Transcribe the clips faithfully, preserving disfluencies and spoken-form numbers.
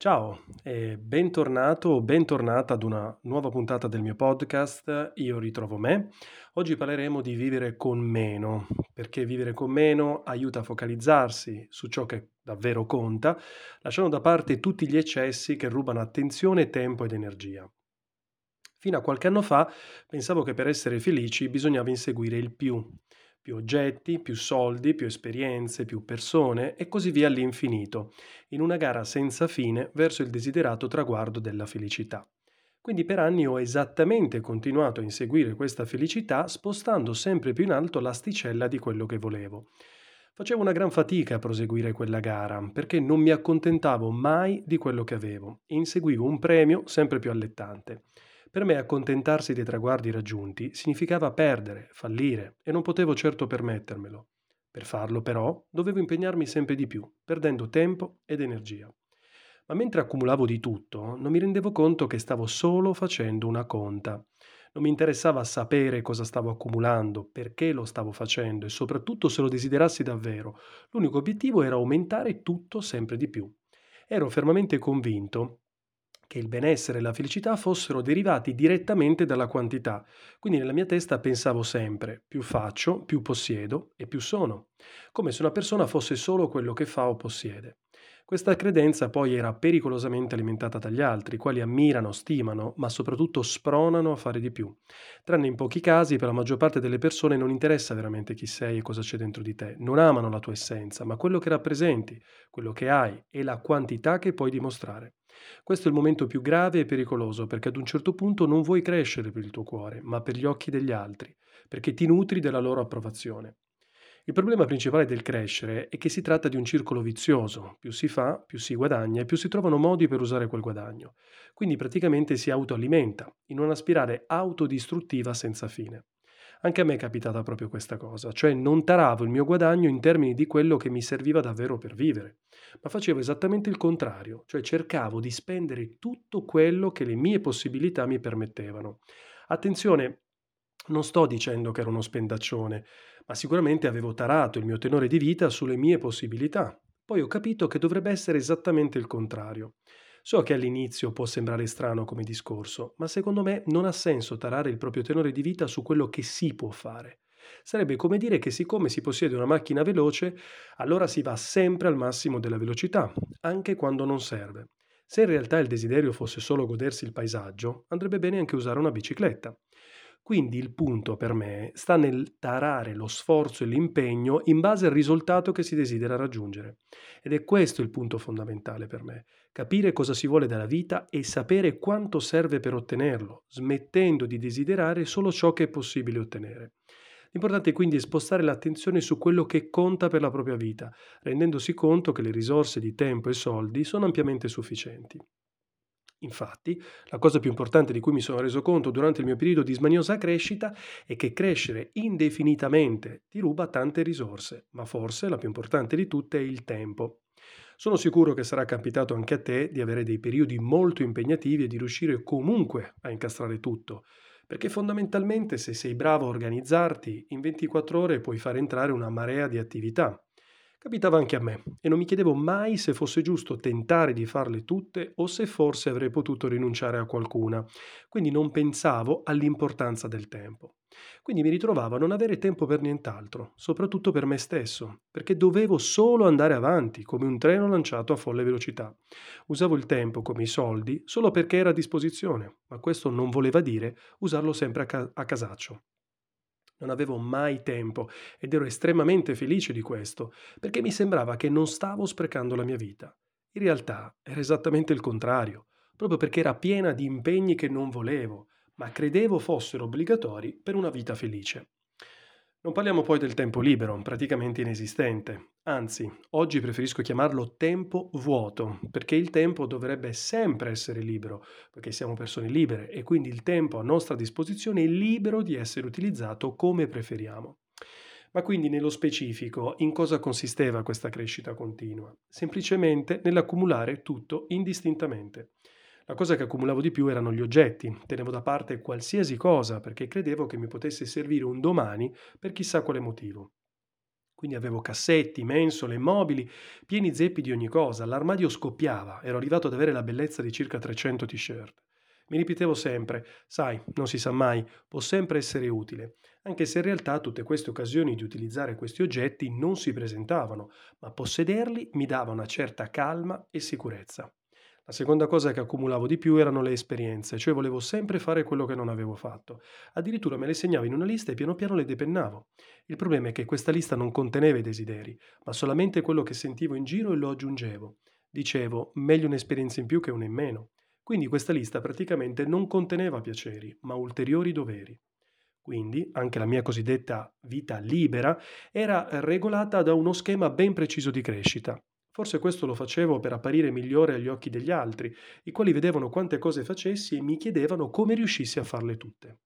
Ciao e bentornato o bentornata ad una nuova puntata del mio podcast Io ritrovo me. Oggi parleremo di vivere con meno, perché vivere con meno aiuta a focalizzarsi su ciò che davvero conta, lasciando da parte tutti gli eccessi che rubano attenzione, tempo ed energia. Fino a qualche anno fa pensavo che per essere felici bisognava inseguire il più. Più oggetti, più soldi, più esperienze, più persone e così via all'infinito, in una gara senza fine verso il desiderato traguardo della felicità. Quindi per anni ho esattamente continuato a inseguire questa felicità spostando sempre più in alto l'asticella di quello che volevo. Facevo una gran fatica a proseguire quella gara perché non mi accontentavo mai di quello che avevo e inseguivo un premio sempre più allettante. Per me accontentarsi dei traguardi raggiunti significava perdere, fallire e non potevo certo permettermelo. Per farlo però dovevo impegnarmi sempre di più, perdendo tempo ed energia. Ma mentre accumulavo di tutto, non mi rendevo conto che stavo solo facendo una conta. Non mi interessava sapere cosa stavo accumulando, perché lo stavo facendo e soprattutto se lo desiderassi davvero. L'unico obiettivo era aumentare tutto sempre di più. Ero fermamente convinto che il benessere e la felicità fossero derivati direttamente dalla quantità. Quindi nella mia testa pensavo sempre, più faccio, più possiedo e più sono, come se una persona fosse solo quello che fa o possiede. Questa credenza poi era pericolosamente alimentata dagli altri, i quali ammirano, stimano, ma soprattutto spronano a fare di più. Tranne in pochi casi, per la maggior parte delle persone non interessa veramente chi sei e cosa c'è dentro di te. Non amano la tua essenza, ma quello che rappresenti, quello che hai e la quantità che puoi dimostrare. Questo è il momento più grave e pericoloso perché ad un certo punto non vuoi crescere per il tuo cuore, ma per gli occhi degli altri, perché ti nutri della loro approvazione. Il problema principale del crescere è che si tratta di un circolo vizioso: più si fa, più si guadagna e più si trovano modi per usare quel guadagno. Quindi praticamente si autoalimenta in una spirale autodistruttiva senza fine. Anche a me è capitata proprio questa cosa, cioè non taravo il mio guadagno in termini di quello che mi serviva davvero per vivere, ma facevo esattamente il contrario, cioè cercavo di spendere tutto quello che le mie possibilità mi permettevano. Attenzione, non sto dicendo che ero uno spendaccione, ma sicuramente avevo tarato il mio tenore di vita sulle mie possibilità. Poi ho capito che dovrebbe essere esattamente il contrario. So che all'inizio può sembrare strano come discorso, ma secondo me non ha senso tarare il proprio tenore di vita su quello che si può fare. Sarebbe come dire che siccome si possiede una macchina veloce, allora si va sempre al massimo della velocità, anche quando non serve. Se in realtà il desiderio fosse solo godersi il paesaggio, andrebbe bene anche usare una bicicletta. Quindi il punto per me sta nel tarare lo sforzo e l'impegno in base al risultato che si desidera raggiungere. Ed è questo il punto fondamentale per me, capire cosa si vuole dalla vita e sapere quanto serve per ottenerlo, smettendo di desiderare solo ciò che è possibile ottenere. L'importante quindi è spostare l'attenzione su quello che conta per la propria vita, rendendosi conto che le risorse di tempo e soldi sono ampiamente sufficienti. Infatti, la cosa più importante di cui mi sono reso conto durante il mio periodo di smaniosa crescita è che crescere indefinitamente ti ruba tante risorse, ma forse la più importante di tutte è il tempo. Sono sicuro che sarà capitato anche a te di avere dei periodi molto impegnativi e di riuscire comunque a incastrare tutto, perché fondamentalmente se sei bravo a organizzarti, in ventiquattro ore puoi far entrare una marea di attività. Capitava anche a me e non mi chiedevo mai se fosse giusto tentare di farle tutte o se forse avrei potuto rinunciare a qualcuna, quindi non pensavo all'importanza del tempo. Quindi mi ritrovavo a non avere tempo per nient'altro, soprattutto per me stesso, perché dovevo solo andare avanti, come un treno lanciato a folle velocità. Usavo il tempo come i soldi solo perché era a disposizione, ma questo non voleva dire usarlo sempre a, ca- a casaccio. Non avevo mai tempo ed ero estremamente felice di questo, perché mi sembrava che non stavo sprecando la mia vita. In realtà era esattamente il contrario, proprio perché era piena di impegni che non volevo, ma credevo fossero obbligatori per una vita felice. Non parliamo poi del tempo libero, praticamente inesistente. Anzi, oggi preferisco chiamarlo tempo vuoto, perché il tempo dovrebbe sempre essere libero, perché siamo persone libere e quindi il tempo a nostra disposizione è libero di essere utilizzato come preferiamo. Ma quindi nello specifico, in cosa consisteva questa crescita continua? Semplicemente nell'accumulare tutto indistintamente. La cosa che accumulavo di più erano gli oggetti, tenevo da parte qualsiasi cosa perché credevo che mi potesse servire un domani per chissà quale motivo. Quindi avevo cassetti, mensole, mobili, pieni zeppi di ogni cosa. L'armadio scoppiava, ero arrivato ad avere la bellezza di circa trecento t-shirt. Mi ripetevo sempre, sai, non si sa mai, può sempre essere utile, anche se in realtà tutte queste occasioni di utilizzare questi oggetti non si presentavano, ma possederli mi dava una certa calma e sicurezza. La seconda cosa che accumulavo di più erano le esperienze, cioè volevo sempre fare quello che non avevo fatto. Addirittura me le segnavo in una lista e piano piano le depennavo. Il problema è che questa lista non conteneva i desideri, ma solamente quello che sentivo in giro e lo aggiungevo. Dicevo, meglio un'esperienza in più che una in meno. Quindi questa lista praticamente non conteneva piaceri, ma ulteriori doveri. Quindi anche la mia cosiddetta vita libera era regolata da uno schema ben preciso di crescita. Forse questo lo facevo per apparire migliore agli occhi degli altri, i quali vedevano quante cose facessi e mi chiedevano come riuscissi a farle tutte.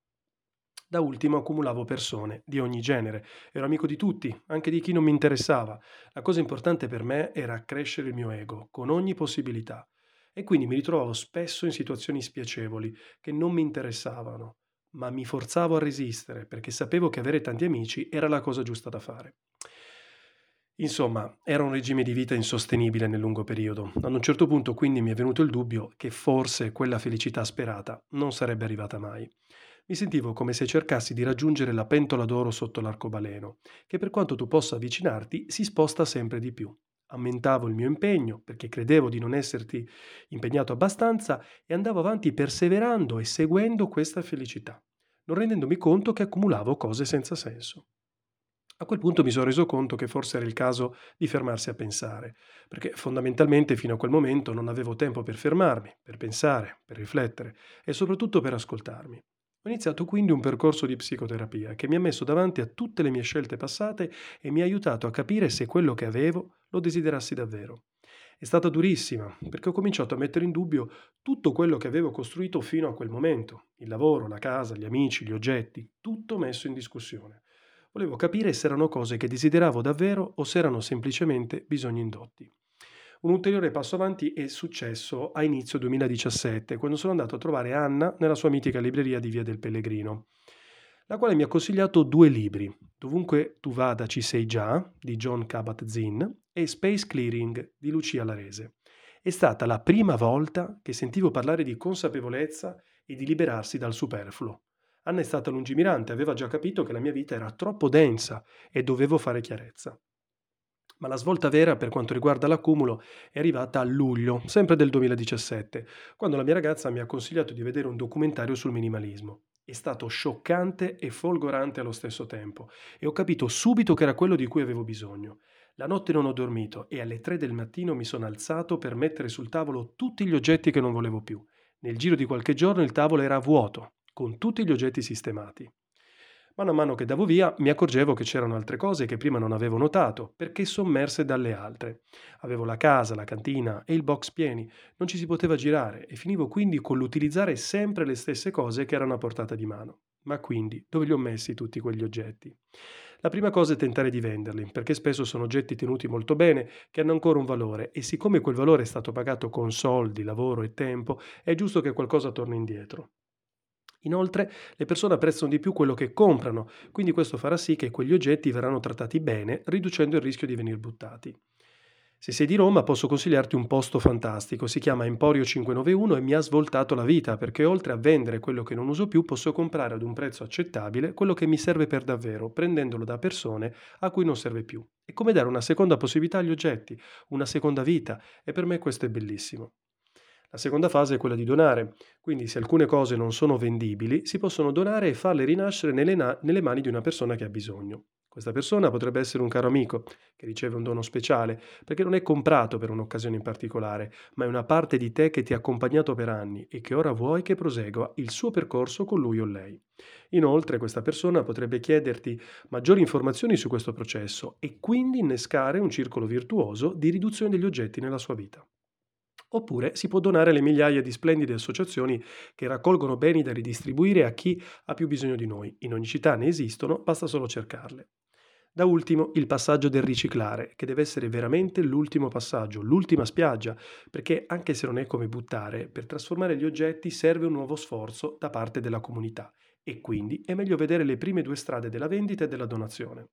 Da ultimo accumulavo persone, di ogni genere. Ero amico di tutti, anche di chi non mi interessava. La cosa importante per me era crescere il mio ego, con ogni possibilità. E quindi mi ritrovavo spesso in situazioni spiacevoli, che non mi interessavano, ma mi forzavo a resistere, perché sapevo che avere tanti amici era la cosa giusta da fare. Insomma, era un regime di vita insostenibile nel lungo periodo. Ad un certo punto quindi mi è venuto il dubbio che forse quella felicità sperata non sarebbe arrivata mai. Mi sentivo come se cercassi di raggiungere la pentola d'oro sotto l'arcobaleno, che per quanto tu possa avvicinarti si sposta sempre di più. Aumentavo il mio impegno perché credevo di non esserti impegnato abbastanza e andavo avanti perseverando e seguendo questa felicità, non rendendomi conto che accumulavo cose senza senso. A quel punto mi sono reso conto che forse era il caso di fermarsi a pensare, perché fondamentalmente fino a quel momento non avevo tempo per fermarmi, per pensare, per riflettere e soprattutto per ascoltarmi. Ho iniziato quindi un percorso di psicoterapia che mi ha messo davanti a tutte le mie scelte passate e mi ha aiutato a capire se quello che avevo lo desiderassi davvero. È stata durissima, perché ho cominciato a mettere in dubbio tutto quello che avevo costruito fino a quel momento, il lavoro, la casa, gli amici, gli oggetti, tutto messo in discussione. Volevo capire se erano cose che desideravo davvero o se erano semplicemente bisogni indotti. Un ulteriore passo avanti è successo a inizio duemiladiciassette, quando sono andato a trovare Anna nella sua mitica libreria di Via del Pellegrino, la quale mi ha consigliato due libri, Dovunque tu vada ci sei già, di John Kabat-Zinn, e Space Clearing, di Lucia Larese. È stata la prima volta che sentivo parlare di consapevolezza e di liberarsi dal superfluo. Anna è stata lungimirante, aveva già capito che la mia vita era troppo densa e dovevo fare chiarezza. Ma la svolta vera per quanto riguarda l'accumulo è arrivata a luglio, sempre del duemiladiciassette, quando la mia ragazza mi ha consigliato di vedere un documentario sul minimalismo. È stato scioccante e folgorante allo stesso tempo e ho capito subito che era quello di cui avevo bisogno. La notte non ho dormito e alle tre del mattino mi sono alzato per mettere sul tavolo tutti gli oggetti che non volevo più. Nel giro di qualche giorno il tavolo era vuoto, con tutti gli oggetti sistemati. Mano a mano che davo via mi accorgevo che c'erano altre cose che prima non avevo notato, perché sommerse dalle altre. Avevo la casa, la cantina e il box pieni, non ci si poteva girare e finivo quindi con l'utilizzare sempre le stesse cose che erano a portata di mano. Ma quindi, dove li ho messi tutti quegli oggetti? La prima cosa è tentare di venderli, perché spesso sono oggetti tenuti molto bene, che hanno ancora un valore e siccome quel valore è stato pagato con soldi, lavoro e tempo, è giusto che qualcosa torni indietro. Inoltre, le persone apprezzano di più quello che comprano, quindi questo farà sì che quegli oggetti verranno trattati bene, riducendo il rischio di venir buttati. Se sei di Roma posso consigliarti un posto fantastico, si chiama Emporio cinquecentonovantuno e mi ha svoltato la vita, perché oltre a vendere quello che non uso più posso comprare ad un prezzo accettabile quello che mi serve per davvero, prendendolo da persone a cui non serve più. È come dare una seconda possibilità agli oggetti, una seconda vita, e per me questo è bellissimo. La seconda fase è quella di donare, quindi se alcune cose non sono vendibili si possono donare e farle rinascere nelle, na- nelle mani di una persona che ha bisogno. Questa persona potrebbe essere un caro amico che riceve un dono speciale perché non è comprato per un'occasione in particolare, ma è una parte di te che ti ha accompagnato per anni e che ora vuoi che prosegua il suo percorso con lui o lei. Inoltre questa persona potrebbe chiederti maggiori informazioni su questo processo e quindi innescare un circolo virtuoso di riduzione degli oggetti nella sua vita. Oppure si può donare alle migliaia di splendide associazioni che raccolgono beni da ridistribuire a chi ha più bisogno di noi. In ogni città ne esistono, basta solo cercarle. Da ultimo il passaggio del riciclare, che deve essere veramente l'ultimo passaggio, l'ultima spiaggia, perché anche se non è come buttare, per trasformare gli oggetti serve un nuovo sforzo da parte della comunità e quindi è meglio vedere le prime due strade della vendita e della donazione.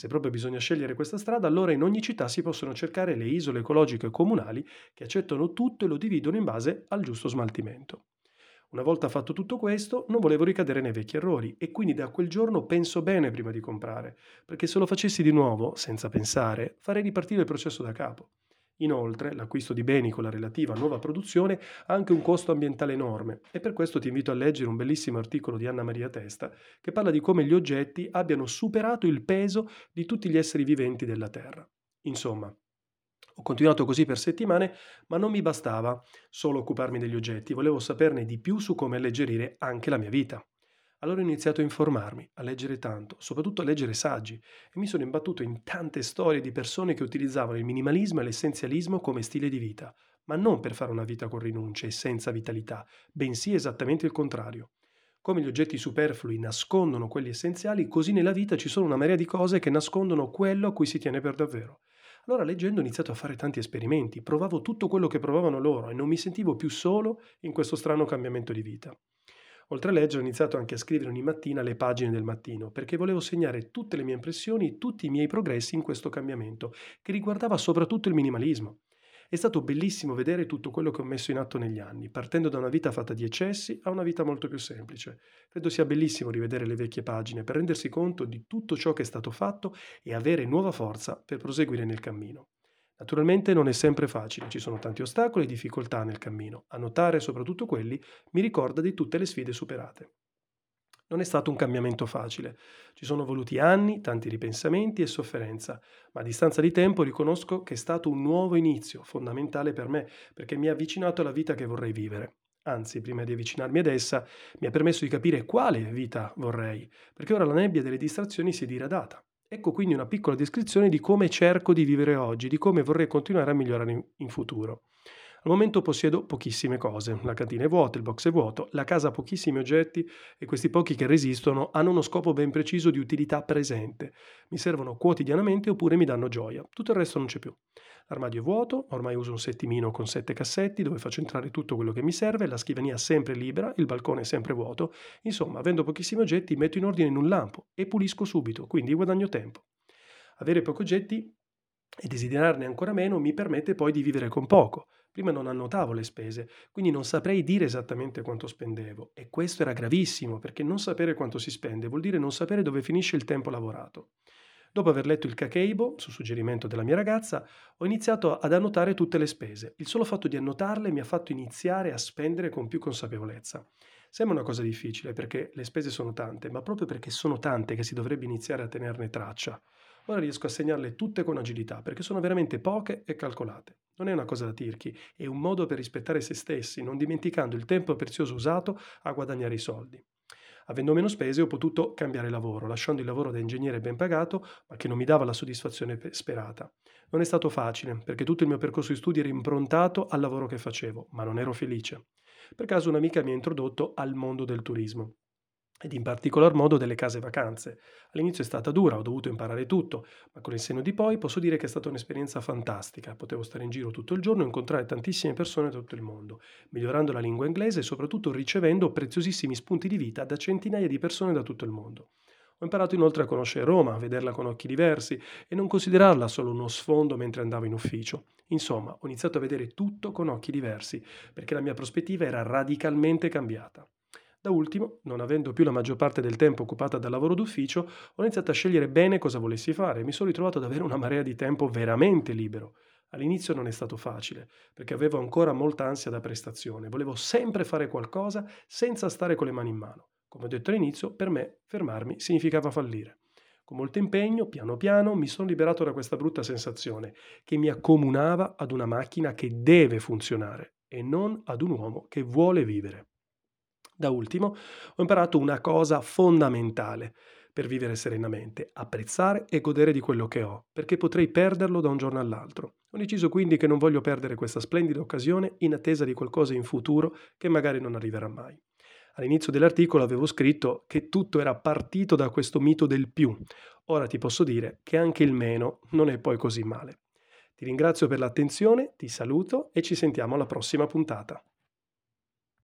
Se proprio bisogna scegliere questa strada, allora in ogni città si possono cercare le isole ecologiche comunali che accettano tutto e lo dividono in base al giusto smaltimento. Una volta fatto tutto questo, non volevo ricadere nei vecchi errori e quindi da quel giorno penso bene prima di comprare, perché se lo facessi di nuovo, senza pensare, farei ripartire il processo da capo. Inoltre, l'acquisto di beni con la relativa nuova produzione ha anche un costo ambientale enorme e per questo ti invito a leggere un bellissimo articolo di Anna Maria Testa che parla di come gli oggetti abbiano superato il peso di tutti gli esseri viventi della Terra. Insomma, ho continuato così per settimane, ma non mi bastava solo occuparmi degli oggetti, volevo saperne di più su come alleggerire anche la mia vita. Allora ho iniziato a informarmi, a leggere tanto, soprattutto a leggere saggi, e mi sono imbattuto in tante storie di persone che utilizzavano il minimalismo e l'essenzialismo come stile di vita, ma non per fare una vita con rinunce e senza vitalità, bensì esattamente il contrario. Come gli oggetti superflui nascondono quelli essenziali, così nella vita ci sono una marea di cose che nascondono quello a cui si tiene per davvero. Allora leggendo ho iniziato a fare tanti esperimenti, provavo tutto quello che provavano loro e non mi sentivo più solo in questo strano cambiamento di vita. Oltre a leggere ho iniziato anche a scrivere ogni mattina le pagine del mattino, perché volevo segnare tutte le mie impressioni, tutti i miei progressi in questo cambiamento, che riguardava soprattutto il minimalismo. È stato bellissimo vedere tutto quello che ho messo in atto negli anni, partendo da una vita fatta di eccessi a una vita molto più semplice. Credo sia bellissimo rivedere le vecchie pagine per rendersi conto di tutto ciò che è stato fatto e avere nuova forza per proseguire nel cammino. Naturalmente non è sempre facile, ci sono tanti ostacoli e difficoltà nel cammino. Annotare soprattutto quelli mi ricorda di tutte le sfide superate. Non è stato un cambiamento facile. Ci sono voluti anni, tanti ripensamenti e sofferenza, ma a distanza di tempo riconosco che è stato un nuovo inizio, fondamentale per me, perché mi ha avvicinato alla vita che vorrei vivere. Anzi, prima di avvicinarmi ad essa, mi ha permesso di capire quale vita vorrei, perché ora la nebbia delle distrazioni si è diradata. Ecco quindi una piccola descrizione di come cerco di vivere oggi, di come vorrei continuare a migliorare in, in futuro. Al momento possiedo pochissime cose, la cantina è vuota, il box è vuoto, la casa ha pochissimi oggetti e questi pochi che resistono hanno uno scopo ben preciso di utilità presente. Mi servono quotidianamente oppure mi danno gioia, tutto il resto non c'è più. L'armadio è vuoto, ormai uso un settimino con sette cassetti dove faccio entrare tutto quello che mi serve, la scrivania è sempre libera, il balcone è sempre vuoto. Insomma, avendo pochissimi oggetti metto in ordine in un lampo e pulisco subito, quindi guadagno tempo. Avere pochi oggetti e desiderarne ancora meno mi permette poi di vivere con poco. Prima non annotavo le spese, quindi non saprei dire esattamente quanto spendevo e questo era gravissimo perché non sapere quanto si spende vuol dire non sapere dove finisce il tempo lavorato. Dopo aver letto il Kakeibo, su suggerimento della mia ragazza, ho iniziato ad annotare tutte le spese. Il solo fatto di annotarle mi ha fatto iniziare a spendere con più consapevolezza. Sembra una cosa difficile perché le spese sono tante, ma proprio perché sono tante che si dovrebbe iniziare a tenerne traccia. Ora riesco a segnarle tutte con agilità perché sono veramente poche e calcolate. Non è una cosa da tirchi, è un modo per rispettare se stessi, non dimenticando il tempo prezioso usato a guadagnare i soldi. Avendo meno spese ho potuto cambiare lavoro, lasciando il lavoro da ingegnere ben pagato, ma che non mi dava la soddisfazione sperata. Non è stato facile, perché tutto il mio percorso di studi era improntato al lavoro che facevo, ma non ero felice. Per caso un'amica mi ha introdotto al mondo del turismo, ed in particolar modo delle case vacanze. All'inizio è stata dura, ho dovuto imparare tutto, ma con il senno di poi posso dire che è stata un'esperienza fantastica. Potevo stare in giro tutto il giorno e incontrare tantissime persone da tutto il mondo, migliorando la lingua inglese e soprattutto ricevendo preziosissimi spunti di vita da centinaia di persone da tutto il mondo. Ho imparato inoltre a conoscere Roma, a vederla con occhi diversi e non considerarla solo uno sfondo mentre andavo in ufficio. Insomma, ho iniziato a vedere tutto con occhi diversi, perché la mia prospettiva era radicalmente cambiata. Da ultimo, non avendo più la maggior parte del tempo occupata dal lavoro d'ufficio, ho iniziato a scegliere bene cosa volessi fare e mi sono ritrovato ad avere una marea di tempo veramente libero. All'inizio non è stato facile, perché avevo ancora molta ansia da prestazione, volevo sempre fare qualcosa senza stare con le mani in mano. Come ho detto all'inizio, per me fermarmi significava fallire. Con molto impegno, piano piano, mi sono liberato da questa brutta sensazione che mi accomunava ad una macchina che deve funzionare e non ad un uomo che vuole vivere. Da ultimo, ho imparato una cosa fondamentale per vivere serenamente, apprezzare e godere di quello che ho, perché potrei perderlo da un giorno all'altro. Ho deciso quindi che non voglio perdere questa splendida occasione in attesa di qualcosa in futuro che magari non arriverà mai. All'inizio dell'articolo avevo scritto che tutto era partito da questo mito del più. Ora ti posso dire che anche il meno non è poi così male. Ti ringrazio per l'attenzione, ti saluto e ci sentiamo alla prossima puntata.